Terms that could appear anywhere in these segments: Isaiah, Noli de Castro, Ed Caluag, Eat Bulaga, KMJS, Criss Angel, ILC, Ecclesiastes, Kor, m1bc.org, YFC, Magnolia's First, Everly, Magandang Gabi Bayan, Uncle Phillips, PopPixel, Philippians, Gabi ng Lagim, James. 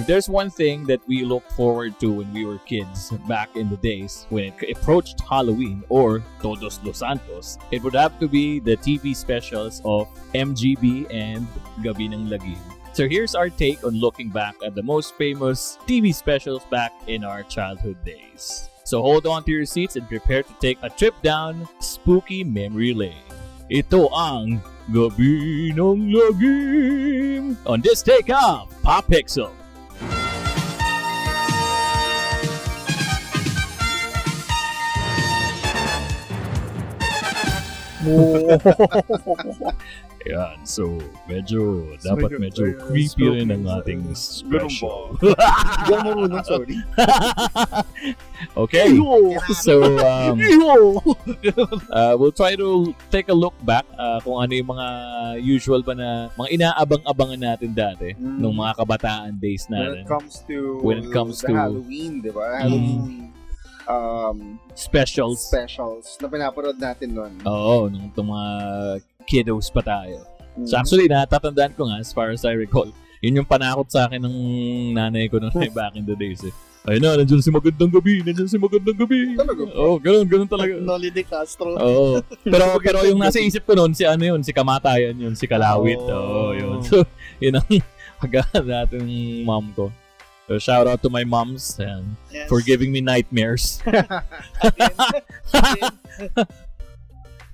If there's one thing that we looked forward to when we were kids back in the days when it approached Halloween or Todos Los Santos, it would have to be the TV specials of MGB and Gabi ng Lagim. So here's our take on looking back at the most famous TV specials back in our childhood days. So hold on to your seats and prepare to take a trip down Spooky Memory Lane. Ito ang Gabi ng Lagim on this take of PopPixel. Ayan, so medyo creepy rin ang ating special. Okay, so we'll try to take a look back kung ano yung mga usual pa na mga inaabang-abangan natin dati nung mga kabataan days natin. When it comes to Halloween, di ba? Halloween specials na pinapanood natin noon. Oo, nung mga kiddos pa tayo. So actually, natatandaan ko nga, as far as I recall, yun yung panakot sa akin ng nanay ko noon back in the days eh. Ayun na, nandiyan si Magandang Gabi. Talaga? Oo, ganun talaga. Noli de Castro. Oo. Pero yung nasa isip ko noon, si ano yun, si Kamatayan yun, si Kalawit. Oo, yun. So, yun ang agad natin ng mom ko. So shout out to my moms and for giving me nightmares.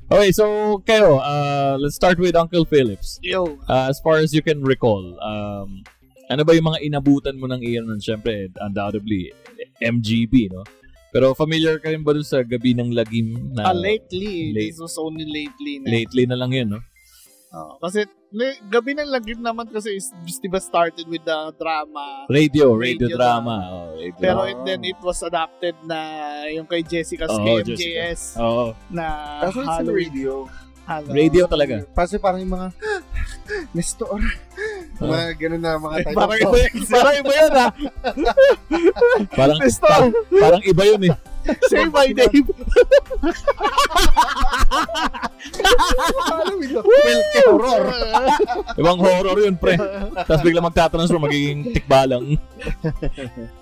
Okay, so kayo, let's start with Uncle Phillips. Yo. As far as you can recall, ano ba yung mga inabutan mo ng iyan nun? Siyempre, undoubtedly, MGB, no? Pero familiar ka rin ba dun sa Gabi ng Lagim? Na lately. This was only lately na. Lately na lang yun, no? Kasi Gabi ng Lagim naman kasi is diba started with the drama radio drama. Radio pero drama. And then it was adapted na yung kay Jessica's KMJS na Halloween radio talaga kasi parang yung mga Nestor mga ganun na mga type parang iba yun ha parang iba yun eh. Say my name. Horror. Ibang horror yun, pre. Tapos bigla magtatransform, magiging tikbalang.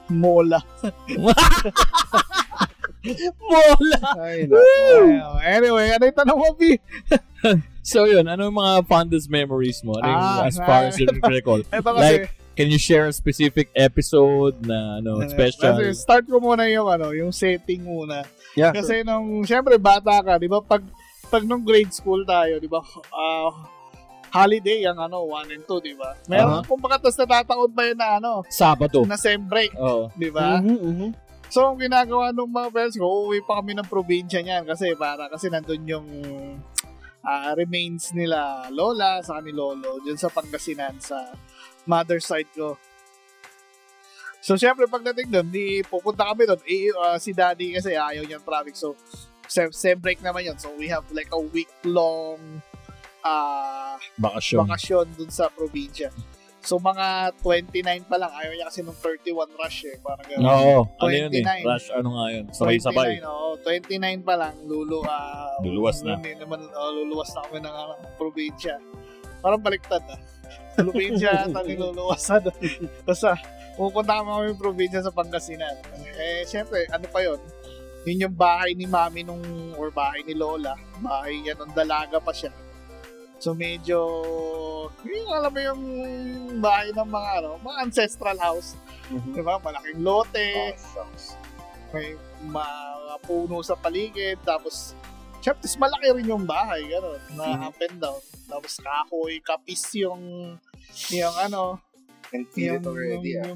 Mola. Ay, anyway, ano yung tanong mo, B? So yun, ano yung mga fondest memories mo? As far as you recall. Like, can you share a specific episode na special? Kasi start ko muna yung yung setting muna. Yeah, kasi nung syempre bata ka, 'di ba? Pag nung grade school tayo, 'di ba? Holiday ang 1 and 2, 'di ba? Meron kung pagkatapos natataon pa yun na Sabado. Na sem break, 'di ba? So, ang ginagawa nung mga friends ko, uuwi pa kami ng probinsya niyan kasi nandun yung remains nila lola sa ni lolo dun sa Pangasinan sa mother side ko. So, syempre, pagdating doon, pupunta kami doon. Si daddy kasi ayaw niyang traffic. So, sem break naman yun. So, we have like a week-long bakasyon doon sa probinsya. So, mga 29 pa lang. Ayaw niya kasi nung 31 rush eh. Parang gano'n. Oo. 29. Ano yun eh? Rush ano nga yun? Sabay-sabay. 29 pa lang. Luluwas na. Hindi naman, luluwas na kami ng probinsya. Parang baliktad na. Probinsya at ang niluluwasan. Basta, pupunta kami yung probinsya sa Pangasinan. Eh, syempre, ano pa yun? Yun yung bahay ni mami or bahay ni lola. Bahay yan, dalaga pa siya. So, medyo, alam mo yung bahay ng mga ancestral house. Diba? Malaking lote. May mga puno sa paligid. Tapos, syempre, malaki rin yung bahay, gano'n, na up and down. Tapos kahoy, kapis yung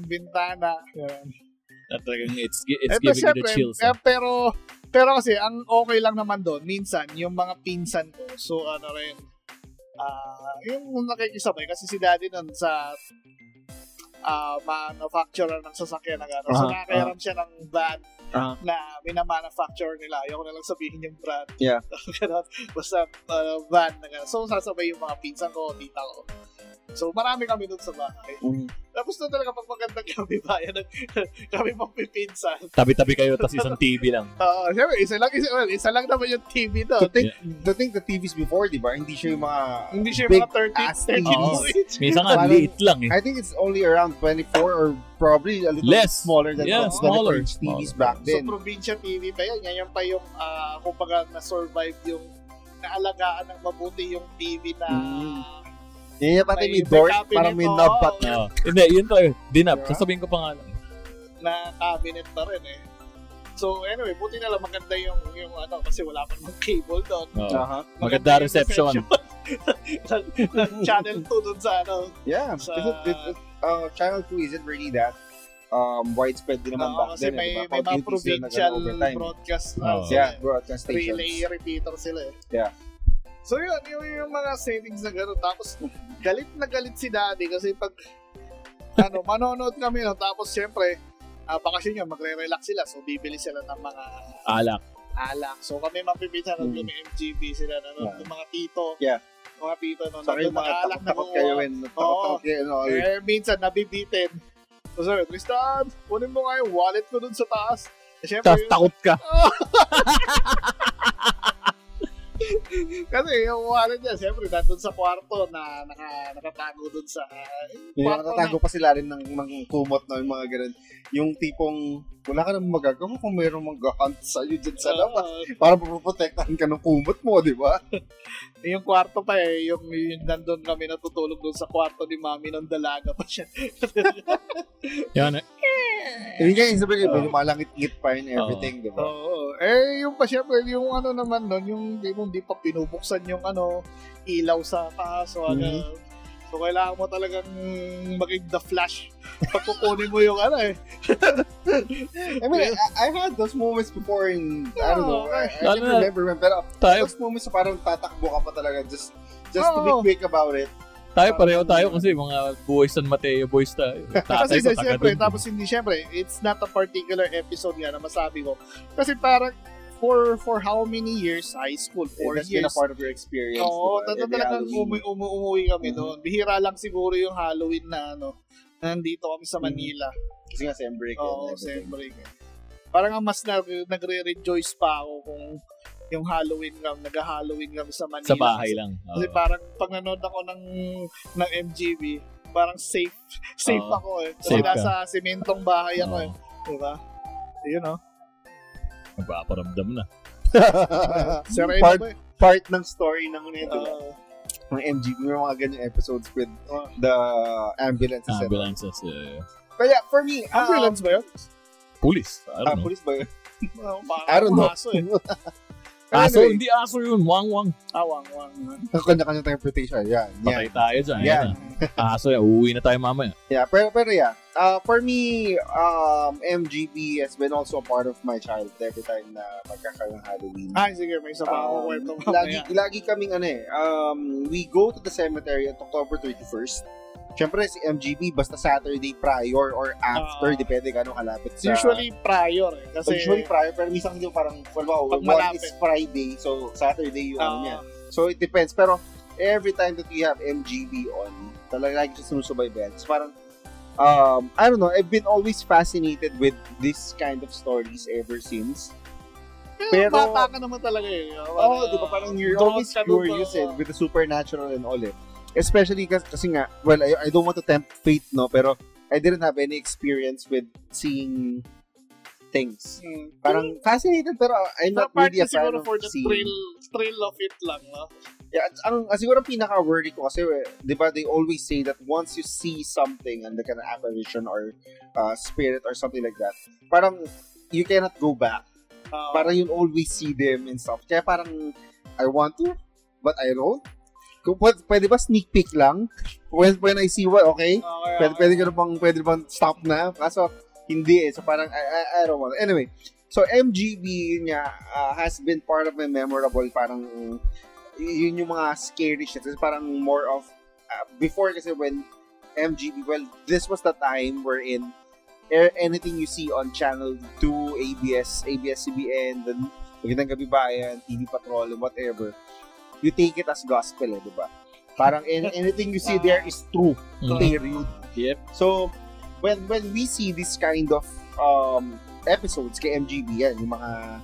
bintana. At talagang it's giving you the chills. Pero kasi, ang okay lang naman doon, minsan, yung mga pinsan ko, so yung nakikisabay, kasi si daddy nun sa manufacturer ng sasakyan na gano'n. So, nakakayaram siya ng van na minamanufacture nila. Ayoko na lang sabihin yung brand. Yeah. Basta van na gano'n. So, sasabay yung mga pinsan ko, tita ko. So, marami kami dun sa bahay. Tapos na talaga pag magandang gabi bayan, kami magpipinsan. Tabi-tabi kayo, tapos isang TV lang. Oo, siyempre, isa lang naman yung TV doon. I think the TVs before, di ba? Hindi siya yung mga... Hindi siya yung mga 30 inches. Minsan nga, liit lang eh. I think it's only around 24 or probably a little less, smaller than yeah, smaller TVs back then. So, probinsya TV pa yan. Yan pa yung, kung baga na-survive yung naalagaan ng mabuti yung TV na... Yan pati may door, parang may knob pat niya. Hindi, yun to eh. Dinab, sasabihin ko pa nga lang. Na cabinet pa rin eh. So anyway, buti na lang maganda yung ano, kasi wala pa ng cable doon. Uh-huh. Maganda reception. Channel 2 doon sa ano. Yeah, sa, is it Channel 2 isn't really that widespread din naman back then. Kasi may mga provincial broadcast. Yeah, broadcast stations. Relay repeater sila eh. Yeah. So yun, yung mga savings na gano'n. Tapos, galit si daddy kasi pag, manonood kami, no? Tapos syempre, bakasyon yun, magre-relax sila. So, bibili sila ng mga... Alak. So, kami mapipita na may MGB sila, yung mga tito. Yeah. Mga tito, mga alak na mga... Oo. Eh, minsan, nabibitin. So, sorry, Tristan, kunin mo nga yung wallet ko dun sa taas. Tapos, takot ka. Kasi yung wallet niya, siyempre, nandun sa kwarto na nakatago dun sa... nakatago na. Pa sila rin ng kumot na yung mga ganun. Yung tipong, wala ka naman magagawa kung mayroong mag-hunt sa'yo dyan sa labas. Para mapoprotektahan ka ng kumot mo, di ba? Yung kwarto pa eh, yung nandun kami natutulog dun sa kwarto ni Mami, nang dalaga pa siya. Yan eh. Hindi ka yung sabi, lumalangit-ngit pa yun everything, di ba? Eh, yung pa siyempre, yung ano naman nun, yung hindi pa pinubuksan yung ilaw sa taas. So, so, kailangan mo talagang maging the flash pag kukunin mo yung eh. I mean, I had those moments before in, I don't know, I don't remember when, pero those moments so parang tatakbo ka pa talaga just to be quick about it. Tayo, pareho kasi mga boys San Mateo boys tayo. Kasi siyempre, tapos siyempre, it's not a particular episode nga na masabi ko. Kasi parang, for how many years? High school, 4 years. That's been a part of your experience. Oo, talagang umuwi kami doon. Bihira lang siguro yung Halloween na nandito kami sa Manila. Kasi nga, sem break. Oo, sem break. Parang mas nagre-rejoice pa ako kung yung Halloween kami, nag-Halloween kami sa Manila. Sa bahay lang. Kasi parang pag nanood ako ng MGB, parang safe ako eh. Kasi nasa simentong bahay ako eh. Diba? Yun nagpaparamdam na. part ng story ng nito. Ng MG, may mga ganyan episodes with the ambulances. Ambulances, yeah. But yeah, for me, ambulance ba yun? Police. I don't know. Police ba yun? I don't know. Aso eh. Aso, hindi aso yun. Wang-wang. Wang-wang. Kanya-kanya tayong interpretation. Yeah. Patay tayo dyan. Yeah. Aso yan. Uuwi na tayo mamaya. Yeah, pero yeah. For me, MGB has been also a part of my childhood every time na magkakaroon ng Halloween. Ay, sige, may isa pa ako kwento pa. Lagi kaming we go to the cemetery on October 31st. Siyempre, si MGB, basta Saturday prior or after, depende kung anong kalapit sa... Usually prior eh. Kasi usually prior, pero minsan yung parang, one is Friday, so Saturday yung ano niya. So, it depends. Pero, every time that we have MGB on, talaga lagi siya sumusubaybay. So, parang, I don't know, I've been always fascinated with this kind of stories ever since. Pero bata ka naman talaga eh. Oo, di ba? Parang you're always curious with the supernatural and all eh. Especially kasi nga, well, I don't want to tempt fate, no? Pero I didn't have any experience with seeing things. Parang fascinated, pero I'm not really a fan of seeing. Thrill of it lang, no? Yeah, siguro pinaka-worry ko kasi, di ba, they always say that once you see something and the kind of apparition or spirit or something like that, parang you cannot go back. Parang you'll always see them and stuff. Kaya parang, I want to, but I don't. Pwede ba sneak peek lang? When I see what, okay. Pwede bang stop na? Kaso, hindi eh. So parang, I don't want to. Anyway, so MGB niya has been part of my memorable parang... yun yung mga scary shit. Kasi parang more of, before kasi when MGB, well, this was the time wherein anything you see on Channel 2, ABS-CBN, the Magandang Gabi Bayan, TV Patrol, whatever, you take it as gospel, eh, diba? Parang anything you see there is true. Period. Yep. So when we see this kind of episodes kay MGB yan, yung mga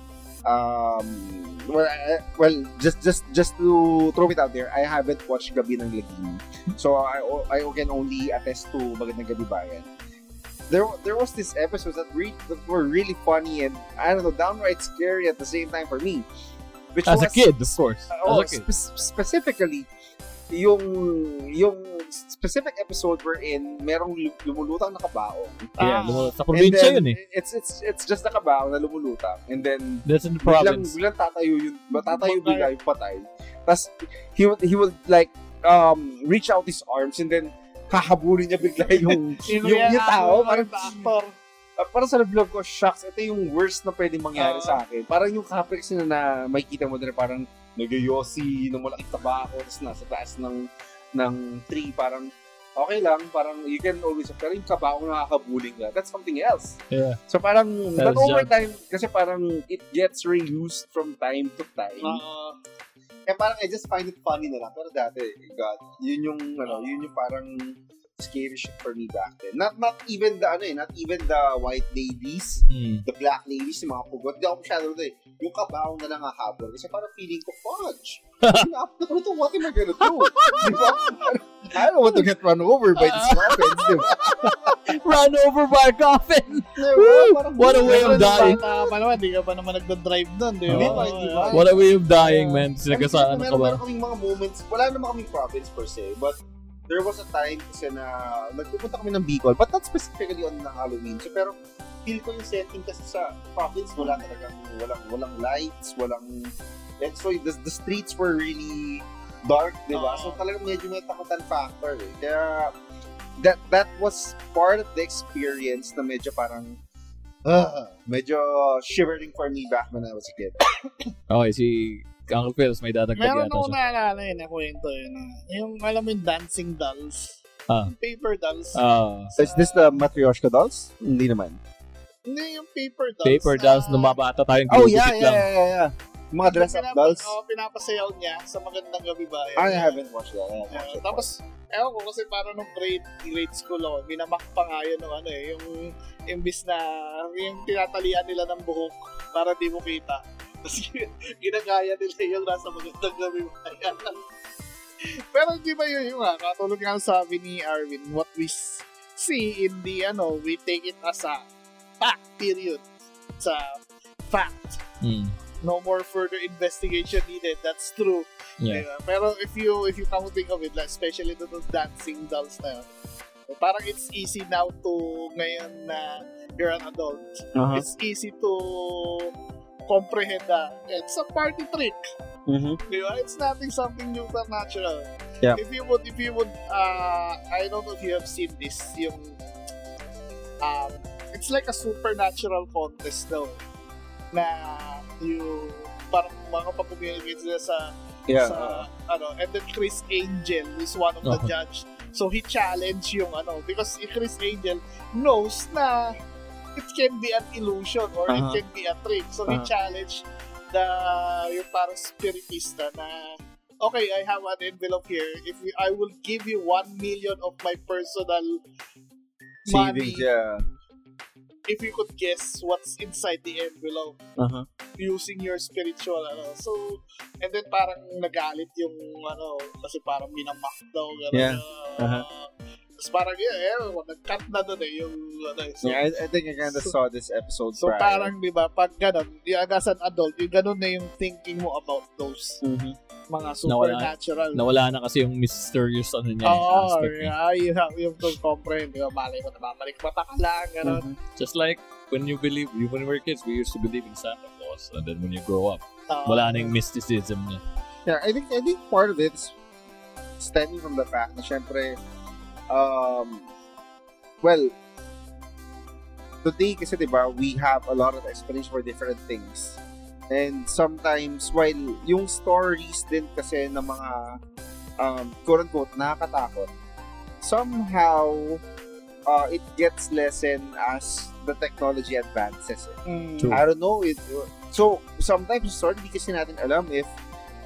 just to throw it out there, I haven't watched Gabi ng Lagim. So I can only attest to Magandang Gabi Bayan. There was this episode that were really funny and I don't know, downright scary at the same time for me. Which as was, a kid, of course. Specifically, yung specific episode wherein merong lumulutang na kabaong. Yeah, sa probinsya yun eh. It's just na kabaong na lumulutang. And then, that's in the province. Biglang tatayo bigla yung patay. Tapos, he would like, reach out his arms and then, kahaburin niya bigla yung tao. Parang actor. Parang sa vlog ko, shocks, ito yung worst na pwedeng mangyari sa akin. Parang yung complex na makikita mo na parang nag-yosi, nung malaking tabako, tapos nasa taas ng tree, parang okay lang, parang you can always, pero yung kabakong nakakabuling ka, that's something else. Yeah. So parang, but over time, kasi parang it gets reused from time to time. Eh parang I just find it funny na lang, pero dati, God, yun yung parang scary shit for me back then. Not even the white ladies, the black ladies, yung mga pugot. Hindi ako masyado na eh. Yung kabaong na nangahabol. Kasi parang feeling ko, fudge. What am I gonna do? Diba? I don't want to get run over by these coffins, diba? Run over by a coffin! Diba? What a way of dying. Hindi ka pa naman nagdadrive nun, diba? What a way of dying, man. Sinagasaan ka ba? Meron kaming mga moments. Wala naman kaming province per se, but there was a time kasi na nagpupunta kami ng Bicol, but not specifically on Halloween. So, pero feel ko yung setting kasi sa province, walang lights, walang... And so, the streets were really dark, di ba? So, talagang medyo may takutan factor eh. Kaya, that was part of the experience na medyo parang... medyo shivering for me back when I was a kid. Okay, see... Uncle Phillips, may dadagdag yata siya. Meron ako naalala yun, nakuwento yun. Yung, alam mo yung dancing dolls. Yung paper dolls. Is this the Matryoshka dolls? Hindi naman. Hindi, yung paper dolls. Paper dolls, lumabata tayong group. Oh, yeah. Mga dress-up dolls. Pinapasayaw niya sa Magandang Gabi Bayan. I haven't watched that. Tapos, ewan ko kasi parang nung grade school ako, minamak pa nga yun ng ano eh, yung imbis na yung tinatalian nila ng buhok para di mo kita. Tapos ginagaya nila yung nasa Magandang Gabi Bayan. Pero hindi ba yun nga, katulad nga sabi ni Arvin, what we see in the, we take it as a fact, period. It's a fact. No more further investigation needed. That's true. Yeah. Diba? Pero if you come to think of it, like, especially to those dancing dolls na yun, parang it's easy now to, ngayon na you're an adult, it's easy to comprehend that it's a party trick. Diba? It's nothing something new or natural. Yeah. If you would, I don't know if you have seen this, yung, it's like a supernatural contest though. Na yung parang mga pag-communicate sila and then Criss Angel is one of the judge. So he challenged yung because Criss Angel knows na it can be an illusion or it can be a trick. So he challenged yung parang spiritista na, okay, I have an envelope here. I will give you 1 million of my personal money. If you could guess what's inside the envelope using your spiritual so and then parang nagalit yung kasi parang minamak daw parang nag-cut na doon eh yung so, yeah, I think I kinda saw this episode so prior. Parang diba pag ganun as an adult yung ganun na yung thinking mo about those mga supernatural. Nawala na kasi yung mysterious niya. Oh, yeah, you have to comprehend. Diba, malay mo na mamalikmata ka lang. Just like, when you believe, when we were kids, we used to believe in Santa Claus. And then when you grow up, wala na yung mysticism niya. Yeah, I think part of it's stemming from the fact na syempre, today kasi diba, we have a lot of experience for different things. And sometimes, while yung stories din kasi ng mga quote-unquote nakakatakot, somehow, it gets lessened as the technology advances. I don't know. So, sometimes, sorry, di kasi natin alam if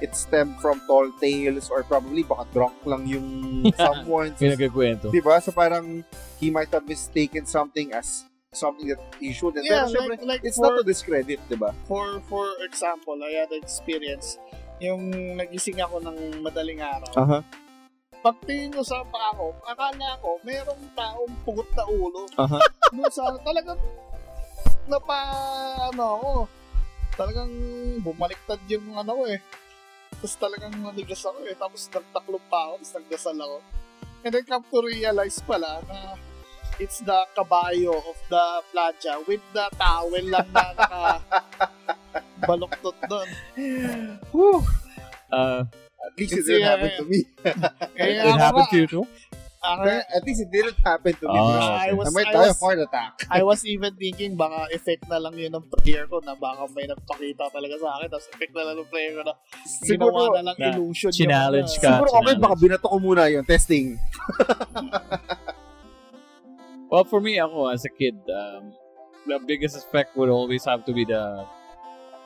it stemmed from tall tales or probably baka drunk lang yung someone. Yung nagkakwento. Diba? So parang he might have mistaken something as something that he shouldn't. Yeah, pero syempre, like it's for, not to discredit, diba? For example, I had experience. Yung nagising ako ng madaling araw. Uh-huh. Pagtingin ko sa paa ko, akala ko merong taong pugot na ulo. Uh-huh. Sa, talagang talagang bumaliktad yung ano eh. Tapos talagang nanigas ako eh. Tapos nagtaklop pa ako, tapos nagdasal ako. And then come to realize pala na it's the kabayo of the playa with the towel lang na nakabaluktot doon. Whew! At least it didn't happen to me. It happened to you too? At least it didn't happen to me. I might die of heart attack. I was even thinking, baka effect na lang yun ng prayer ko na baka may nagpakita talaga sa akin. Tapos effect na lang ng prayer ko na ginawa na lang illusion. Challenge ka. Siguro kami, baka binato ko muna yun. Testing. Well, for me, ako, as a kid, the biggest suspect would always have to be the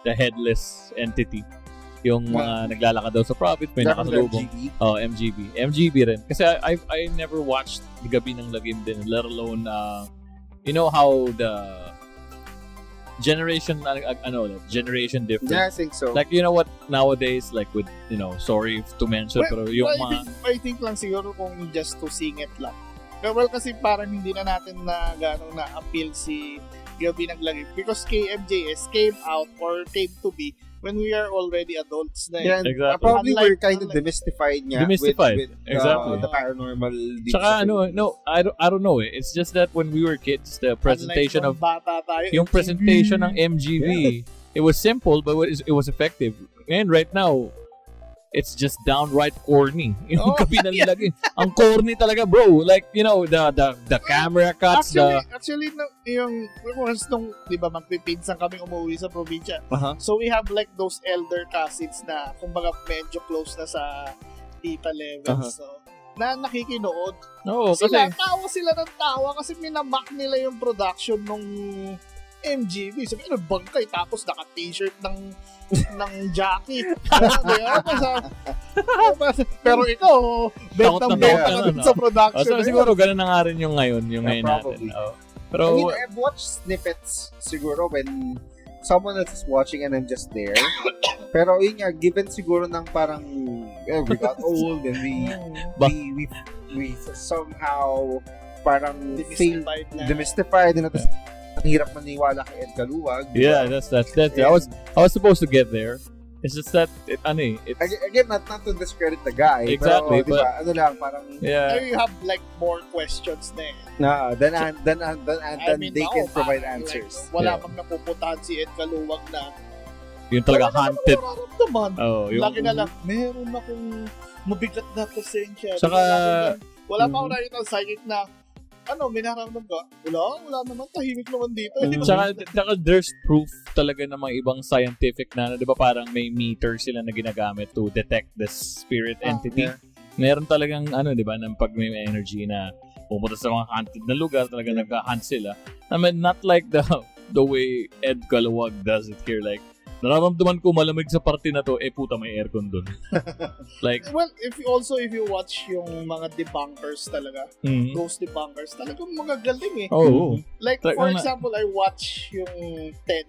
headless entity. Yung mga naglalakad daw sa province, may nakasalubong. MGB rin. Kasi I never watched Gabi ng Lagim din, let alone, you know how the generation difference. Yeah, I think so. Like, you know what, nowadays, like with, you know, sorry to mention, well, pero yung mga... I think lang siguro kung just to sing it lang. Well, kasi parang hindi na natin na gano'ng na-appeal si Gabi ng Lagim because KMJS came out or came to be when we are already adults na. Yeah, exactly. Probably we're kind of demystified niya with exactly. The paranormal. Saka ano, no, I don't know eh. It's just that when we were kids, the presentation of yung presentation ng MGB, it was simple but it was effective. And right now, it's just downright corny. Yung Gabi ng Lagim. Ang corny talaga, bro. Like, you know, the camera cuts. Actually, yung once nung, di ba, magpipinsang kami umuwi sa probinsya. Uh-huh. So, we have like those elder cousins na, kumbaga, medyo close na sa tita level. Uh-huh. So, na nakikinood. Oo, kasi. Tawa sila ng tawa kasi minamak nila yung production nung MGB. Sabi, ano, bangkay. Tapos, naka-t-shirt ng Jackie. Pero ikaw, bentang-benta ka dun sa production. So, siguro, ganun na nga rin yung ngayon. Yung ngayon natin. Oh. Pero, I mean, I've watched snippets siguro when someone else is watching and I'm just there. Pero yun nga, given siguro ng parang, we got old and we somehow parang demystified and ang hirap maniwala kay Ed Caluag. Yeah, diba? that's and, I was supposed to get there. It's just that again, not to discredit the guy. Exactly, pero, diba, but ano lang parang you have like more questions na. Then they can provide answers. Like, wala pang napupuntahan si Ed Caluag na yung talaga haunted. Oh, yung lagi na lang meron akong mabigat na presensya. Saka wala pa ako nakita ng psychic na minaramdam ka? Wala naman, tahimik naman dito. Tsaka there's proof talaga ng mga ibang scientific na, di ba parang may meter sila na ginagamit to detect the spirit entity. Yeah. Meron talagang, di ba, ng pag may energy na pumunta sa mga haunted na lugar, talaga nagka-hunt sila. I mean, not like the way Ed Caluag does it here, like, nararamdaman ko malamig sa parte na to, puta may aircon dun. Like, well, if you watch yung mga debunkers talaga, ghost debunkers, talagang mga galing eh. Oh, like, for example, I watch yung TED,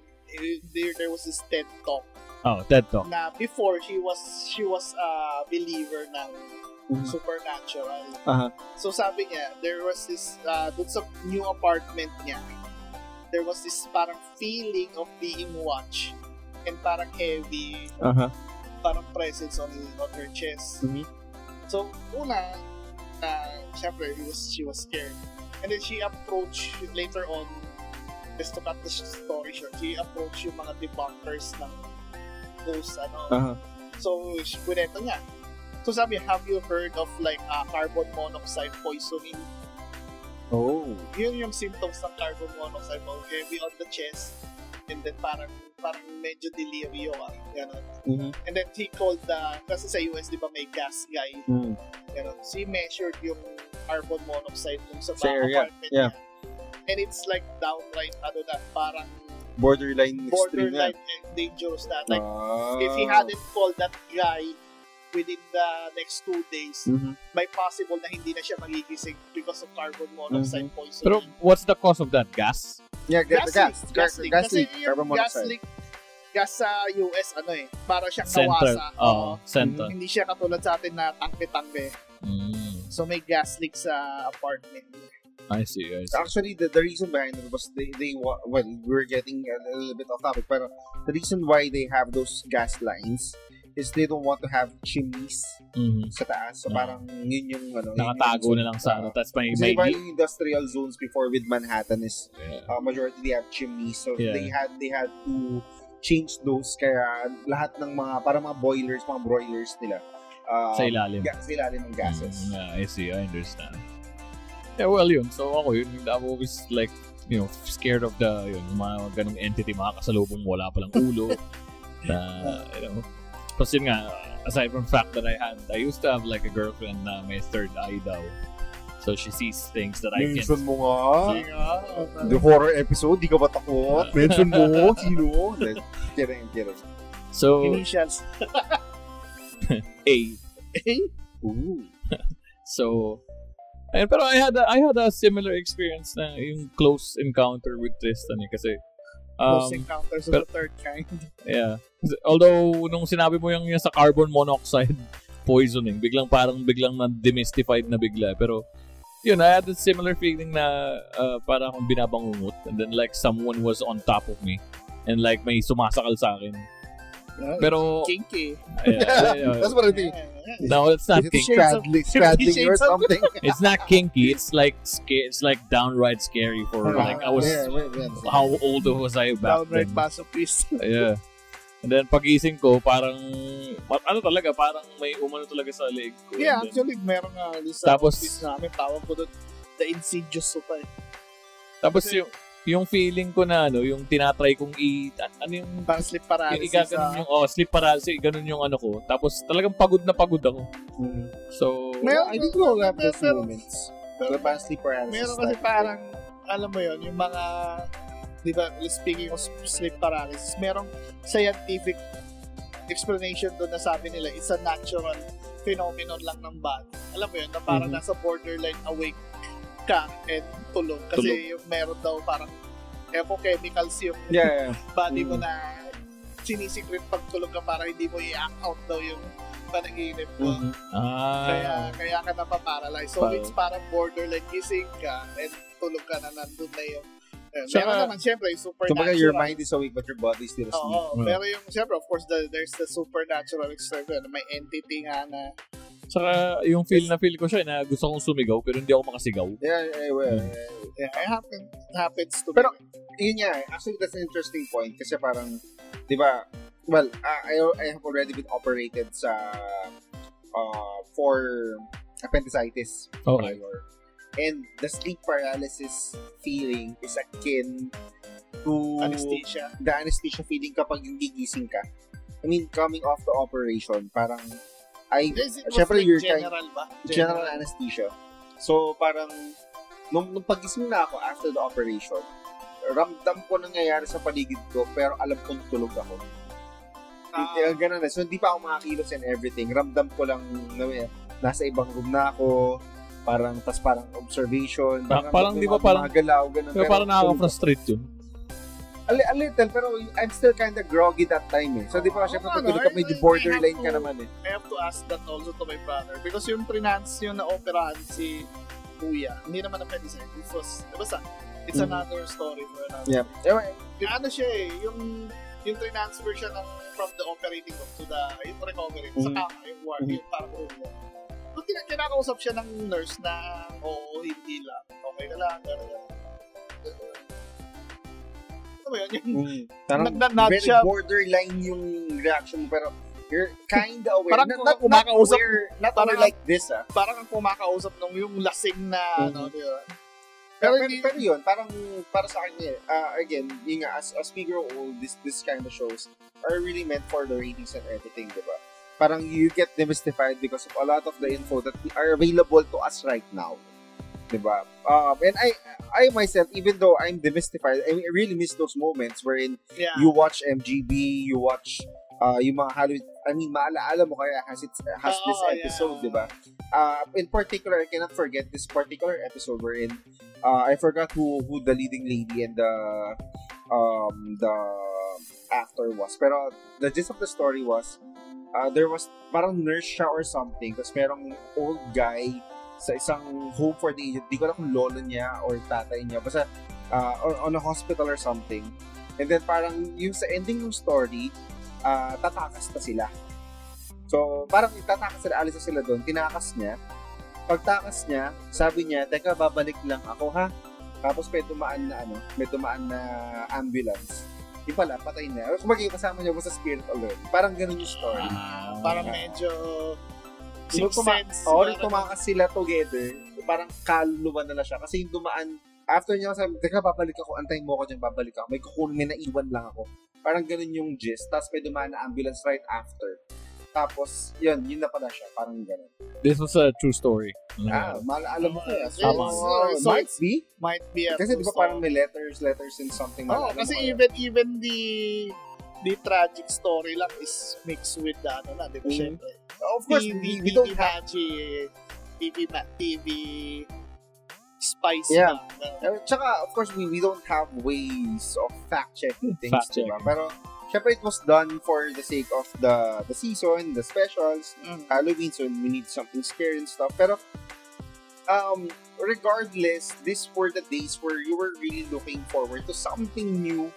there was this TED Talk. Oh, TED Talk. Na before, she was a believer ng supernatural. Uh-huh. So sabi niya, there was this, dun sa new apartment niya, there was this parang feeling of being watched. And parang heavy, parang presence on her chest. Mm-hmm. So, una, syempre, she was scared. And then she approached, later on, just to cut the story short, she approached yung mga debunkers ng those, So, kuneta niya. So, sabi, have you heard of, like, carbon monoxide poisoning? Oh. Yun yung symptoms ng carbon monoxide, heavy on the chest, and then parang medyo delirio ganun. Mm-hmm. And then he called kasi sa US di ba may gas guy ganun. So he measured yung carbon monoxide dun sa apartment niya. And it's like downright parang borderline dangerous na. Like, if he hadn't called that guy within the next 2 days, may possible na hindi na siya magigising because of carbon monoxide poisoning. Pero what's the cause of that? Gas? Yeah, gas leak. Carbon monoxide. Gas leak. Gas sa US, para siya kawasa. Center. Hindi siya katulad sa atin na tangbe-tangbe. So may gas leak sa apartment. I see. Actually, the reason behind it was we're getting a little bit off topic, but the reason why they have those gas lines is they don't want to have chimneys sa taas. So parang yun yung nakatago na lang sa That's why industrial zones before with Manhattan is majority they have chimneys. So they had to change those, kaya lahat ng mga parang mga boilers, mga broilers nila sa ilalim. Sa ilalim ng gases. Yeah, I see. I understand. Yeah, well, yun. So, ako yun, I'm always like, scared of mga ganung entity, mga kasalubong wala palang ulo. Plus yun nga, aside from the fact that I used to have like a girlfriend na may third eye daw. So, she sees things that I can't. Mention mo nga. The horror episode, di ka ba takot? Mention mo, sino? Kidding. So, initials. A? Ooh. So, and pero I had a similar experience na yung close encounter with Tristan kasi close encounters of the third kind. Yeah. Although nung sinabi mo yung sa carbon monoxide poisoning, biglang na-demystified na bigla. Pero yun, I had a similar feeling na para akong binabangungot and then like someone was on top of me and like may sumasakal sa akin. Pero kinky. Yeah. That's what I think. No, it's not kinky. Straddling or something. It's not kinky. It's like downright scary for like I was. Yeah. How old was I back then? Downright masochist. Yeah. And then pagising ko parang parang may umano talaga sa leg ko. Yeah, actually meron nga sa office namin tawag ko doon the insidious sopa. Tapos yung feeling ko na yung tinatry kong sleep paralysis. Sleep paralysis, ganun yung ko. Tapos talagang pagod na pagod ako. Mm-hmm. So, I didn't know that those moments. Pero parang sleep paralysis. Meron kasi parang, alam mo yun, yung mga, di ba, speaking of sleep paralysis, merong scientific explanation doon na sabi nila, it's a natural phenomenon lang ng body. Alam mo yun, na parang nasa borderline awake ka and tulog kasi yung meron daw parang chemicals yung body mo na sinisikret pag tulog ka para hindi mo i-act out daw yung panaginip mo. Kaya ka napaparalyze. So it's parang borderline gising ka and tulog ka na nandun na yung meron naman siyempre yung supernatural. Kumbaga your mind is awake but your body is still asleep. Pero yung siyempre of course there's the supernatural external na may entity nga na saka yung feel ko siya na gusto kong sumigaw pero hindi ako makasigaw. It happens to me. Pero yun actually that's an interesting point kasi parang di ba well I have already been operated sa for appendicitis prior. And the sleep paralysis feeling is akin to anesthesia. The anesthesia feeling kapag gigising ka. I mean coming off the operation parang syempre like you're general anesthesia. So parang nung pagising na ako after the operation, ramdam ko nangyayari sa paligid ko pero alam kong tulog ako. Ganun na. So hindi pa ako makakilos and everything. Ramdam ko lang nasa ibang room na ako. Parang observation. Parang di ba parang galaw ganun. Pero parang nakaka-frustrate yun. A little, pero I'm still kind of groggy that time So di pa syempre tutulog ka medyo borderline ka naman I have to ask that also to my brother because yung prenance yun na operahan si Kuya, hindi naman na pwede sa'yo. It was, diba it's another story for another. Yeah. Yung siya yung transfer siya from the operating room to the yung recovery, sa kama, yung ward, yung parang ulo. Kung kinakausap siya ng nurse na, hindi lang, okay na lang, very siya. Borderline yung reaction mo pero you're kinda aware. Parang kumakausap not like this parang kumakausap nung yung lasing na pero yun parang para sa akin again yung as we grow old this kind of shows are really meant for the ratings and everything diba parang you get demystified because of a lot of the info that are available to us right now diba? And I myself, even though I'm demystified, I really miss those moments wherein you watch MGB, you watch yung mga Halloween, I mean, maalaala mo kaya has this episode, diba? In particular, I cannot forget this particular episode wherein I forgot who the leading lady and the actor was. Pero the gist of the story was, there was parang nurse siya or something, tapos merong old guy sa isang home for the aged, di ko alam kung lolo niya or tatay niya, basta on a hospital or something. And then parang yung sa ending ng story, tatakas na sila. So parang tatakas sila, alis na sila doon, tinakas niya. Pagtakas niya, sabi niya, teka, babalik lang ako ha. Tapos may tumaan na ambulance. Di pala, patay na. Kumagay kasama niya ba sa spirit alone. Parang ganun yung story. Parang medyo sixth sense. Oo, nung tumakas sila together, parang kaluluwan na siya. Kasi yung dumaan, after niya sabi, teka, babalik ako, antayin mo ako dyan, babalik ako. May kukunin, may naiwan lang ako. Parang ganun yung gist. Tapos may dumaan na ambulance right after. Tapos, yun na pala siya. Parang ganun. This was a true story. Alam mo kaya. So might be a kasi true story. Kasi di ba parang may letters and something. Oh, kasi even the tragic story lang is mixed with the ano na, di ba syempre? Of course, we don't have TV spice. Yeah. Tsaka, of course, we don't have ways of fact-checking things. Diba? Pero, syempre, it was done for the sake of the season, the specials, Halloween, so we need something scary and stuff. Pero, regardless, these were the days where you were really looking forward to something new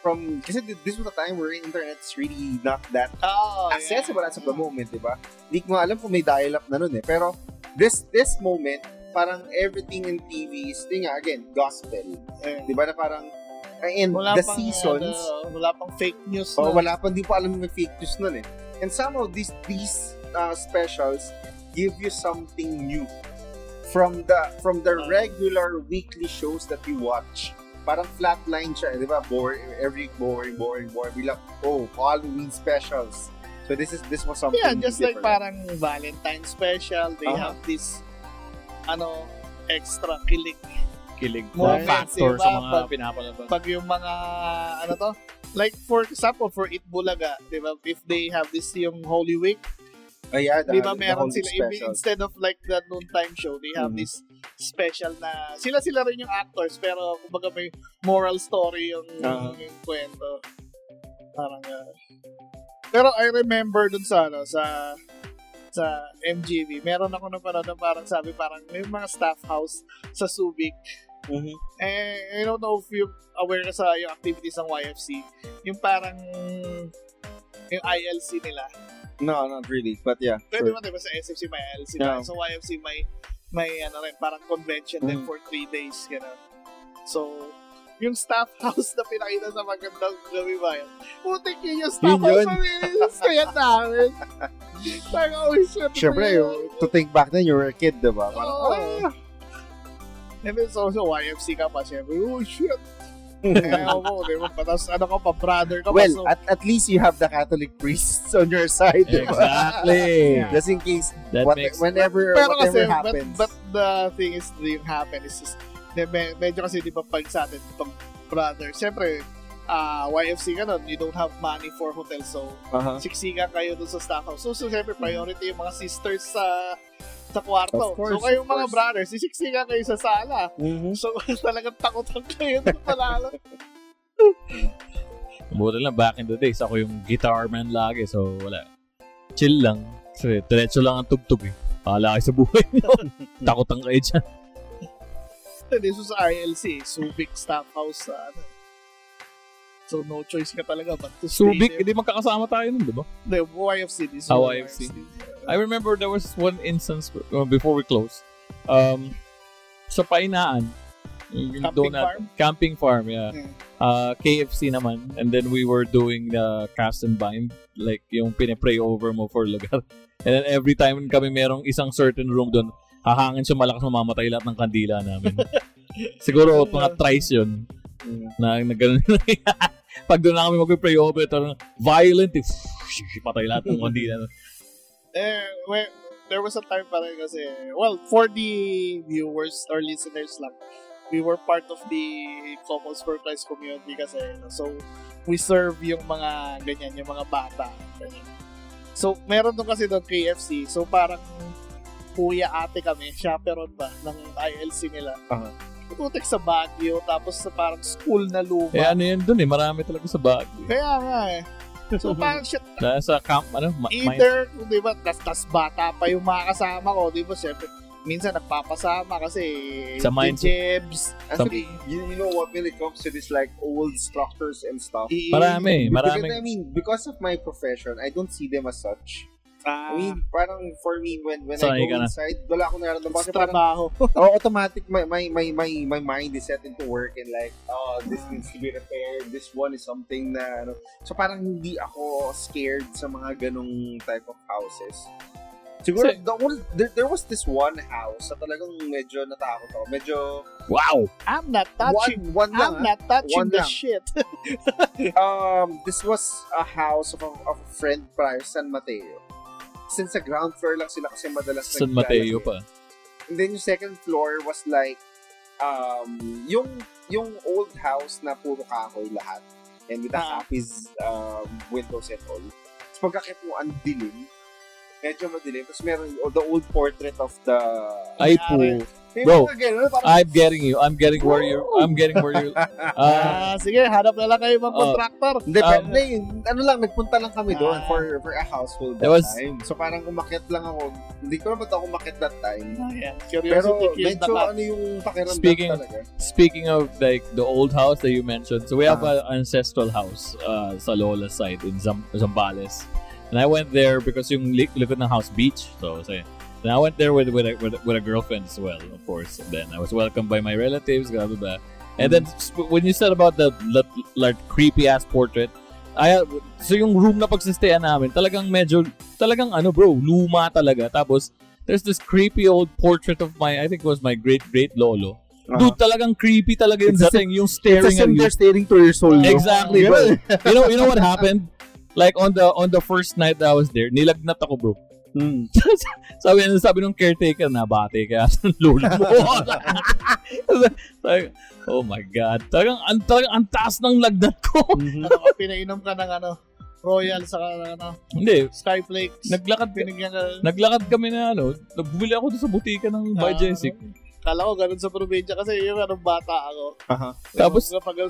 from, kasi this was the time where internet's really not that accessible as of the moment, diba? Hindi ko alam kung may dial-up na nun eh. Pero, this moment, parang everything in TV is, again, gospel. Diba na parang, and wala the seasons. Wala pang fake news. Oh, wala pang, di pa alam may fake news nun eh. And some of these specials give you something new from the regular weekly shows that you watch. Parang flatline siya, di ba? Boring. We love, Halloween specials. So this was something different. Yeah, just different. Like parang Valentine's special. They have this, extra kilig na factor sa mga pinapalabas. Pag yung mga, like for example, for Eat Bulaga, di ba, if they have this yung Holy Week, di ba meron sila, instead of like the noontime show, they have this special na, sila rin yung actors, pero kumbaga may moral story yung kwento. Parang, pero I remember dun sa MGV, meron ako nung panood na parang sabi, parang may mga staff house sa Subic. Eh, I don't know if you're aware ka sa yung activities ng YFC. Yung parang yung ILC nila. No, not really. But yeah. Pwede mo, diba sa SFC may ILC na. So YFC may rin, parang convention din for 3 days. So, yung staff house na pinakita sa Magandang Gabi Bayan. Putik yung staff house na kaya namin. Siyempre, to think back then, you were a kid, diba? Parang, And it's also YFC ka pa, siyempre. Oh, shit! Diba? Tapos, pa-brother ka pa. Well, at least you have the Catholic priests on your side, diba? Exactly! Just in case, whatever happens. But the thing is, the happen is just, medyo kasi di ba pag sa atin itong brother, syempre YFC ka nun, you don't have money for hotel, so siksikan kayo dun sa staff house, so syempre priority yung mga sisters sa kwarto, course, so kayong mga brothers sisiksikan kayo sa sala, so talagang takotan kayo dun palalo. Buti lang back in the days ako yung guitar man lagi, so wala, chill lang kasi diretso lang ang tugtog eh, pahala kayo sa buhay nun. Takotan kayo dyan. This was ILC, Subic staff house. So no choice ka talaga but to stay Subic, hindi magkakasama tayo nun, di ba? The YFC. YFC. I remember there was one instance before we closed. Sa Painaan, Camping farm, yeah. KFC naman. And then we were doing the cast and bind, like yung pinipray over mo for lugar. And then every time kami merong isang certain room doon, hahangin siya malakas, mamamatay lahat ng kandila namin. Siguro mga tries yun. Na ganun. Pag doon na kami mag-pray over, violent, patay lahat ng kandila. there was a time pa rin kasi, well, for the viewers or listeners lang, we were part of the Commons for Christ community kasi. So, we serve yung mga ganyan, yung mga bata. Ganyan. So, meron doon kasi doon KFC. So, parang kuya ate kami, chaperon ba, ng ILC nila. Putik sa Baguio, tapos sa parang school na luma. Eh, ano yun doon eh, marami talaga sa Baguio. Kaya nga eh. So, parang shit. Nasa camp, ano? Either, di ba, tas bata pa yung mga kasama ko, di ba, syempre, minsan nagpapasama kasi sa jibs. Actually, you know what, when it comes to this, like, old structures and stuff. Marami. Because, I mean, because of my profession, I don't see them as such. I mean, parang for me, when I go inside, wala akong nararamdaman kasi trabaho. Oh, automatic, my mind is set into work and like, oh, this needs to be repaired. This one is something na, ano. So parang hindi ako scared sa mga ganong type of houses. Siguro, so, there was this one house na talagang medyo natakot ako. Medyo, wow! I'm not touching. I'm not touching the shit. This was a house of a friend prior, San Mateo. Since sa ground floor lang sila kasi madalas San Mateo pa. And then yung second floor was like yung old house na puro kahoy lahat. And with the office windows and all. So pagkakit mo ang dilim, medyo madilim. Tapos meron the old portrait of the... Ay po. Bro, I'm getting where you're... sige, hanap na lang kayo mga contractor. Nagpunta lang kami doon for a household that time. So parang umakyat lang ako. Hindi ko na ba ito umakyat that time? Yeah. Pero medyo ano yung pakiramdam talaga. Speaking of like the old house that you mentioned, so we have an ancestral house sa Lola side in Zambales. And I went there because yung likod ng house beach. So, and I went there with a girlfriend as well, of course. And then I was welcomed by my relatives, blah, blah, blah. And then when you said about the like creepy ass portrait, so yung room na pagsistayan namin, talagang ano bro, luma talaga. Tapos there's this creepy old portrait of I think it was my great lolo. Dude, talagang creepy talaga yung dating, yung staring at you. They're staring to your soul. Exactly, bro. You know what happened? Like on the first night that I was there, nilagnat ako, bro. Hmm. sabi nung caretaker na bate kaya sa lolo mo. Like, oh my God. Talagang ang taas ng lagnat ko. Ano, pinainom ka ng ano, Royal sa ano. Hindi, Skyflakes. Naglakad kami na ano, bumili ako doon sa butika ng By Jessic. Kala ko ganun sa probinsya kasi yung anong bata ako. So, tapos,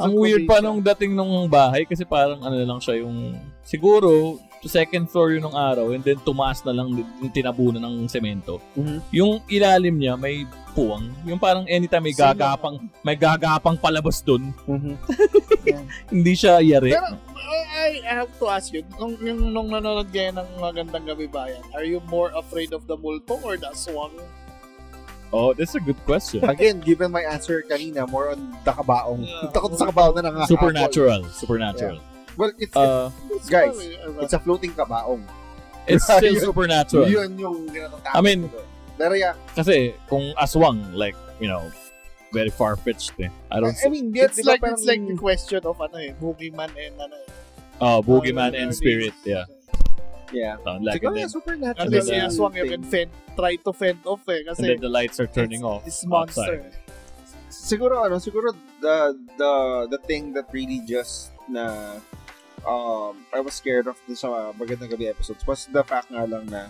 ang weird probinsya pa nung dating nung bahay kasi parang ano lang siya yung siguro second floor yun ng araw and then tumaas na lang yung tinabunan ng semento. Mm-hmm. Yung ilalim niya may puwang. Yung parang anytime may gagapang palabas dun. Mm-hmm. Yeah. Hindi siya yari. Pero, I have to ask you, nung nanonood kayo ng Magandang Gabi Bayan, are you more afraid of the multo or the aswang? Oh, that's a good question. Again, given my answer kanina, more on the kabaong. Takot sa kabaong na nga. Supernatural. Yeah. Well, it's a floating kabaong. It's still supernatural. Yun yung ginatatawa. I mean, pero yeah. Kasi kung aswang, like, you know, very far-fetched eh. I mean, it's like the question of boogeyman and boogeyman and spirit, yeah. Yeah. Like siguro yung supernatural. Kasi yung aswang yung try to fend off eh. Kasi and then the lights are turning off. It's monster. Outside. Siguro the thing that really just na I was scared of sa Magandang Gabi episodes was the fact nga lang na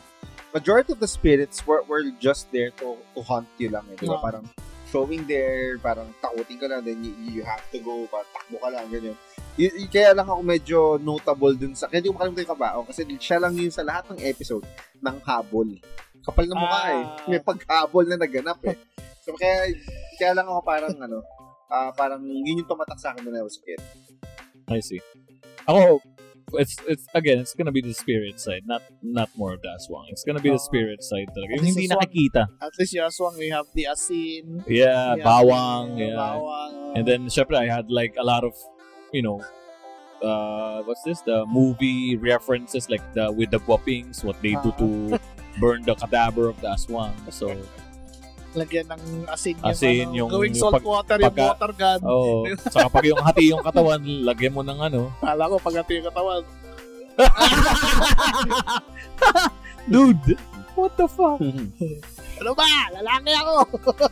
majority of the spirits were just there to hunt you lang eh. Diba? Parang showing there, parang takutin ka lang, then you have to go, parang takbo ka lang, ganyan. Kaya lang ako medyo notable dun sa, kaya hindi ko makalimutan yung kabao, kasi siya lang yun sa lahat ng episode ng habol. Kapal na mukha eh. May paghabol na naganap eh. So, kaya lang ako parang, parang yun yung tumatak sa akin when I was a kid. I see. Ako, it's again, it's gonna be the spirit side, not more of the aswang. It's gonna be the spirit side talaga. Yung hindi nakikita. At least yung aswang, we have the asin. Yeah, bawang. Yeah. Bawang. And then, syempre, I had like a lot of, you know, what's this? The movie references, like the with the whoppings, what they do to burn the cadaver of the aswang. So, lagyan ng asin yung gawing salt water, yung water gun. Oh, saka pag yung hati yung katawan, lagyan mo ng ano. Kala ko, pag hati yung katawan. Dude, What the fuck? Ano ba? Lalaki ako!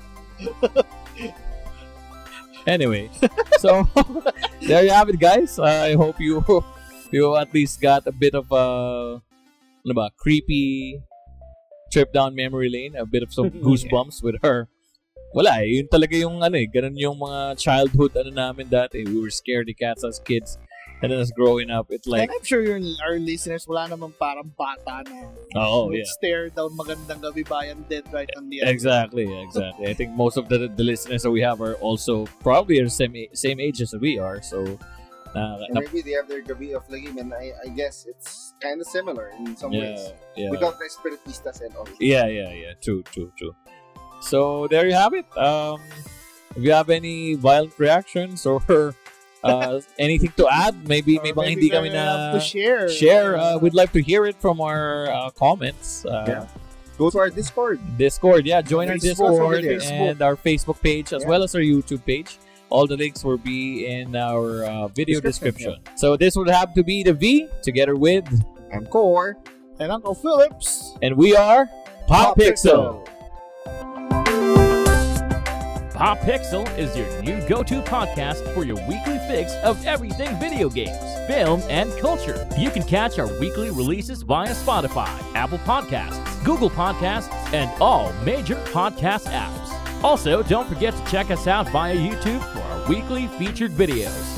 Anyway, so there you have it, guys. I hope you at least got a bit of a creepy trip down memory lane, a bit of some goosebumps with her. Wala eh, yun talaga yung ganun yung mga childhood namin dati. We were scaredy cats as kids. And then as growing up, it's like... And I'm sure our listeners, wala namang parang bata na stare down Magandang Gabi Bayan dead right on the end. Exactly. I think most of the listeners that we have are also probably the same age as we are. So maybe they have their Gabi of Lagim, and I guess it's kind of similar in some ways. Yeah. Without the espiritistas and all. Yeah. True. So there you have it. If you have any violent reactions or... anything to add? Maybe hindi kami na share. We'd like to hear it from our comments. Go to our Discord. Join our Discord and our Facebook page as well as our YouTube page. All the links will be in our video description. So this would have to be the V together with Kor and Uncle Phillips, and we are PopPixel. PopPixel is your new go-to podcast for your weekly fix of everything video games, film, and culture. You can catch our weekly releases via Spotify, Apple Podcasts, Google Podcasts, and all major podcast apps. Also, don't forget to check us out via YouTube for our weekly featured videos.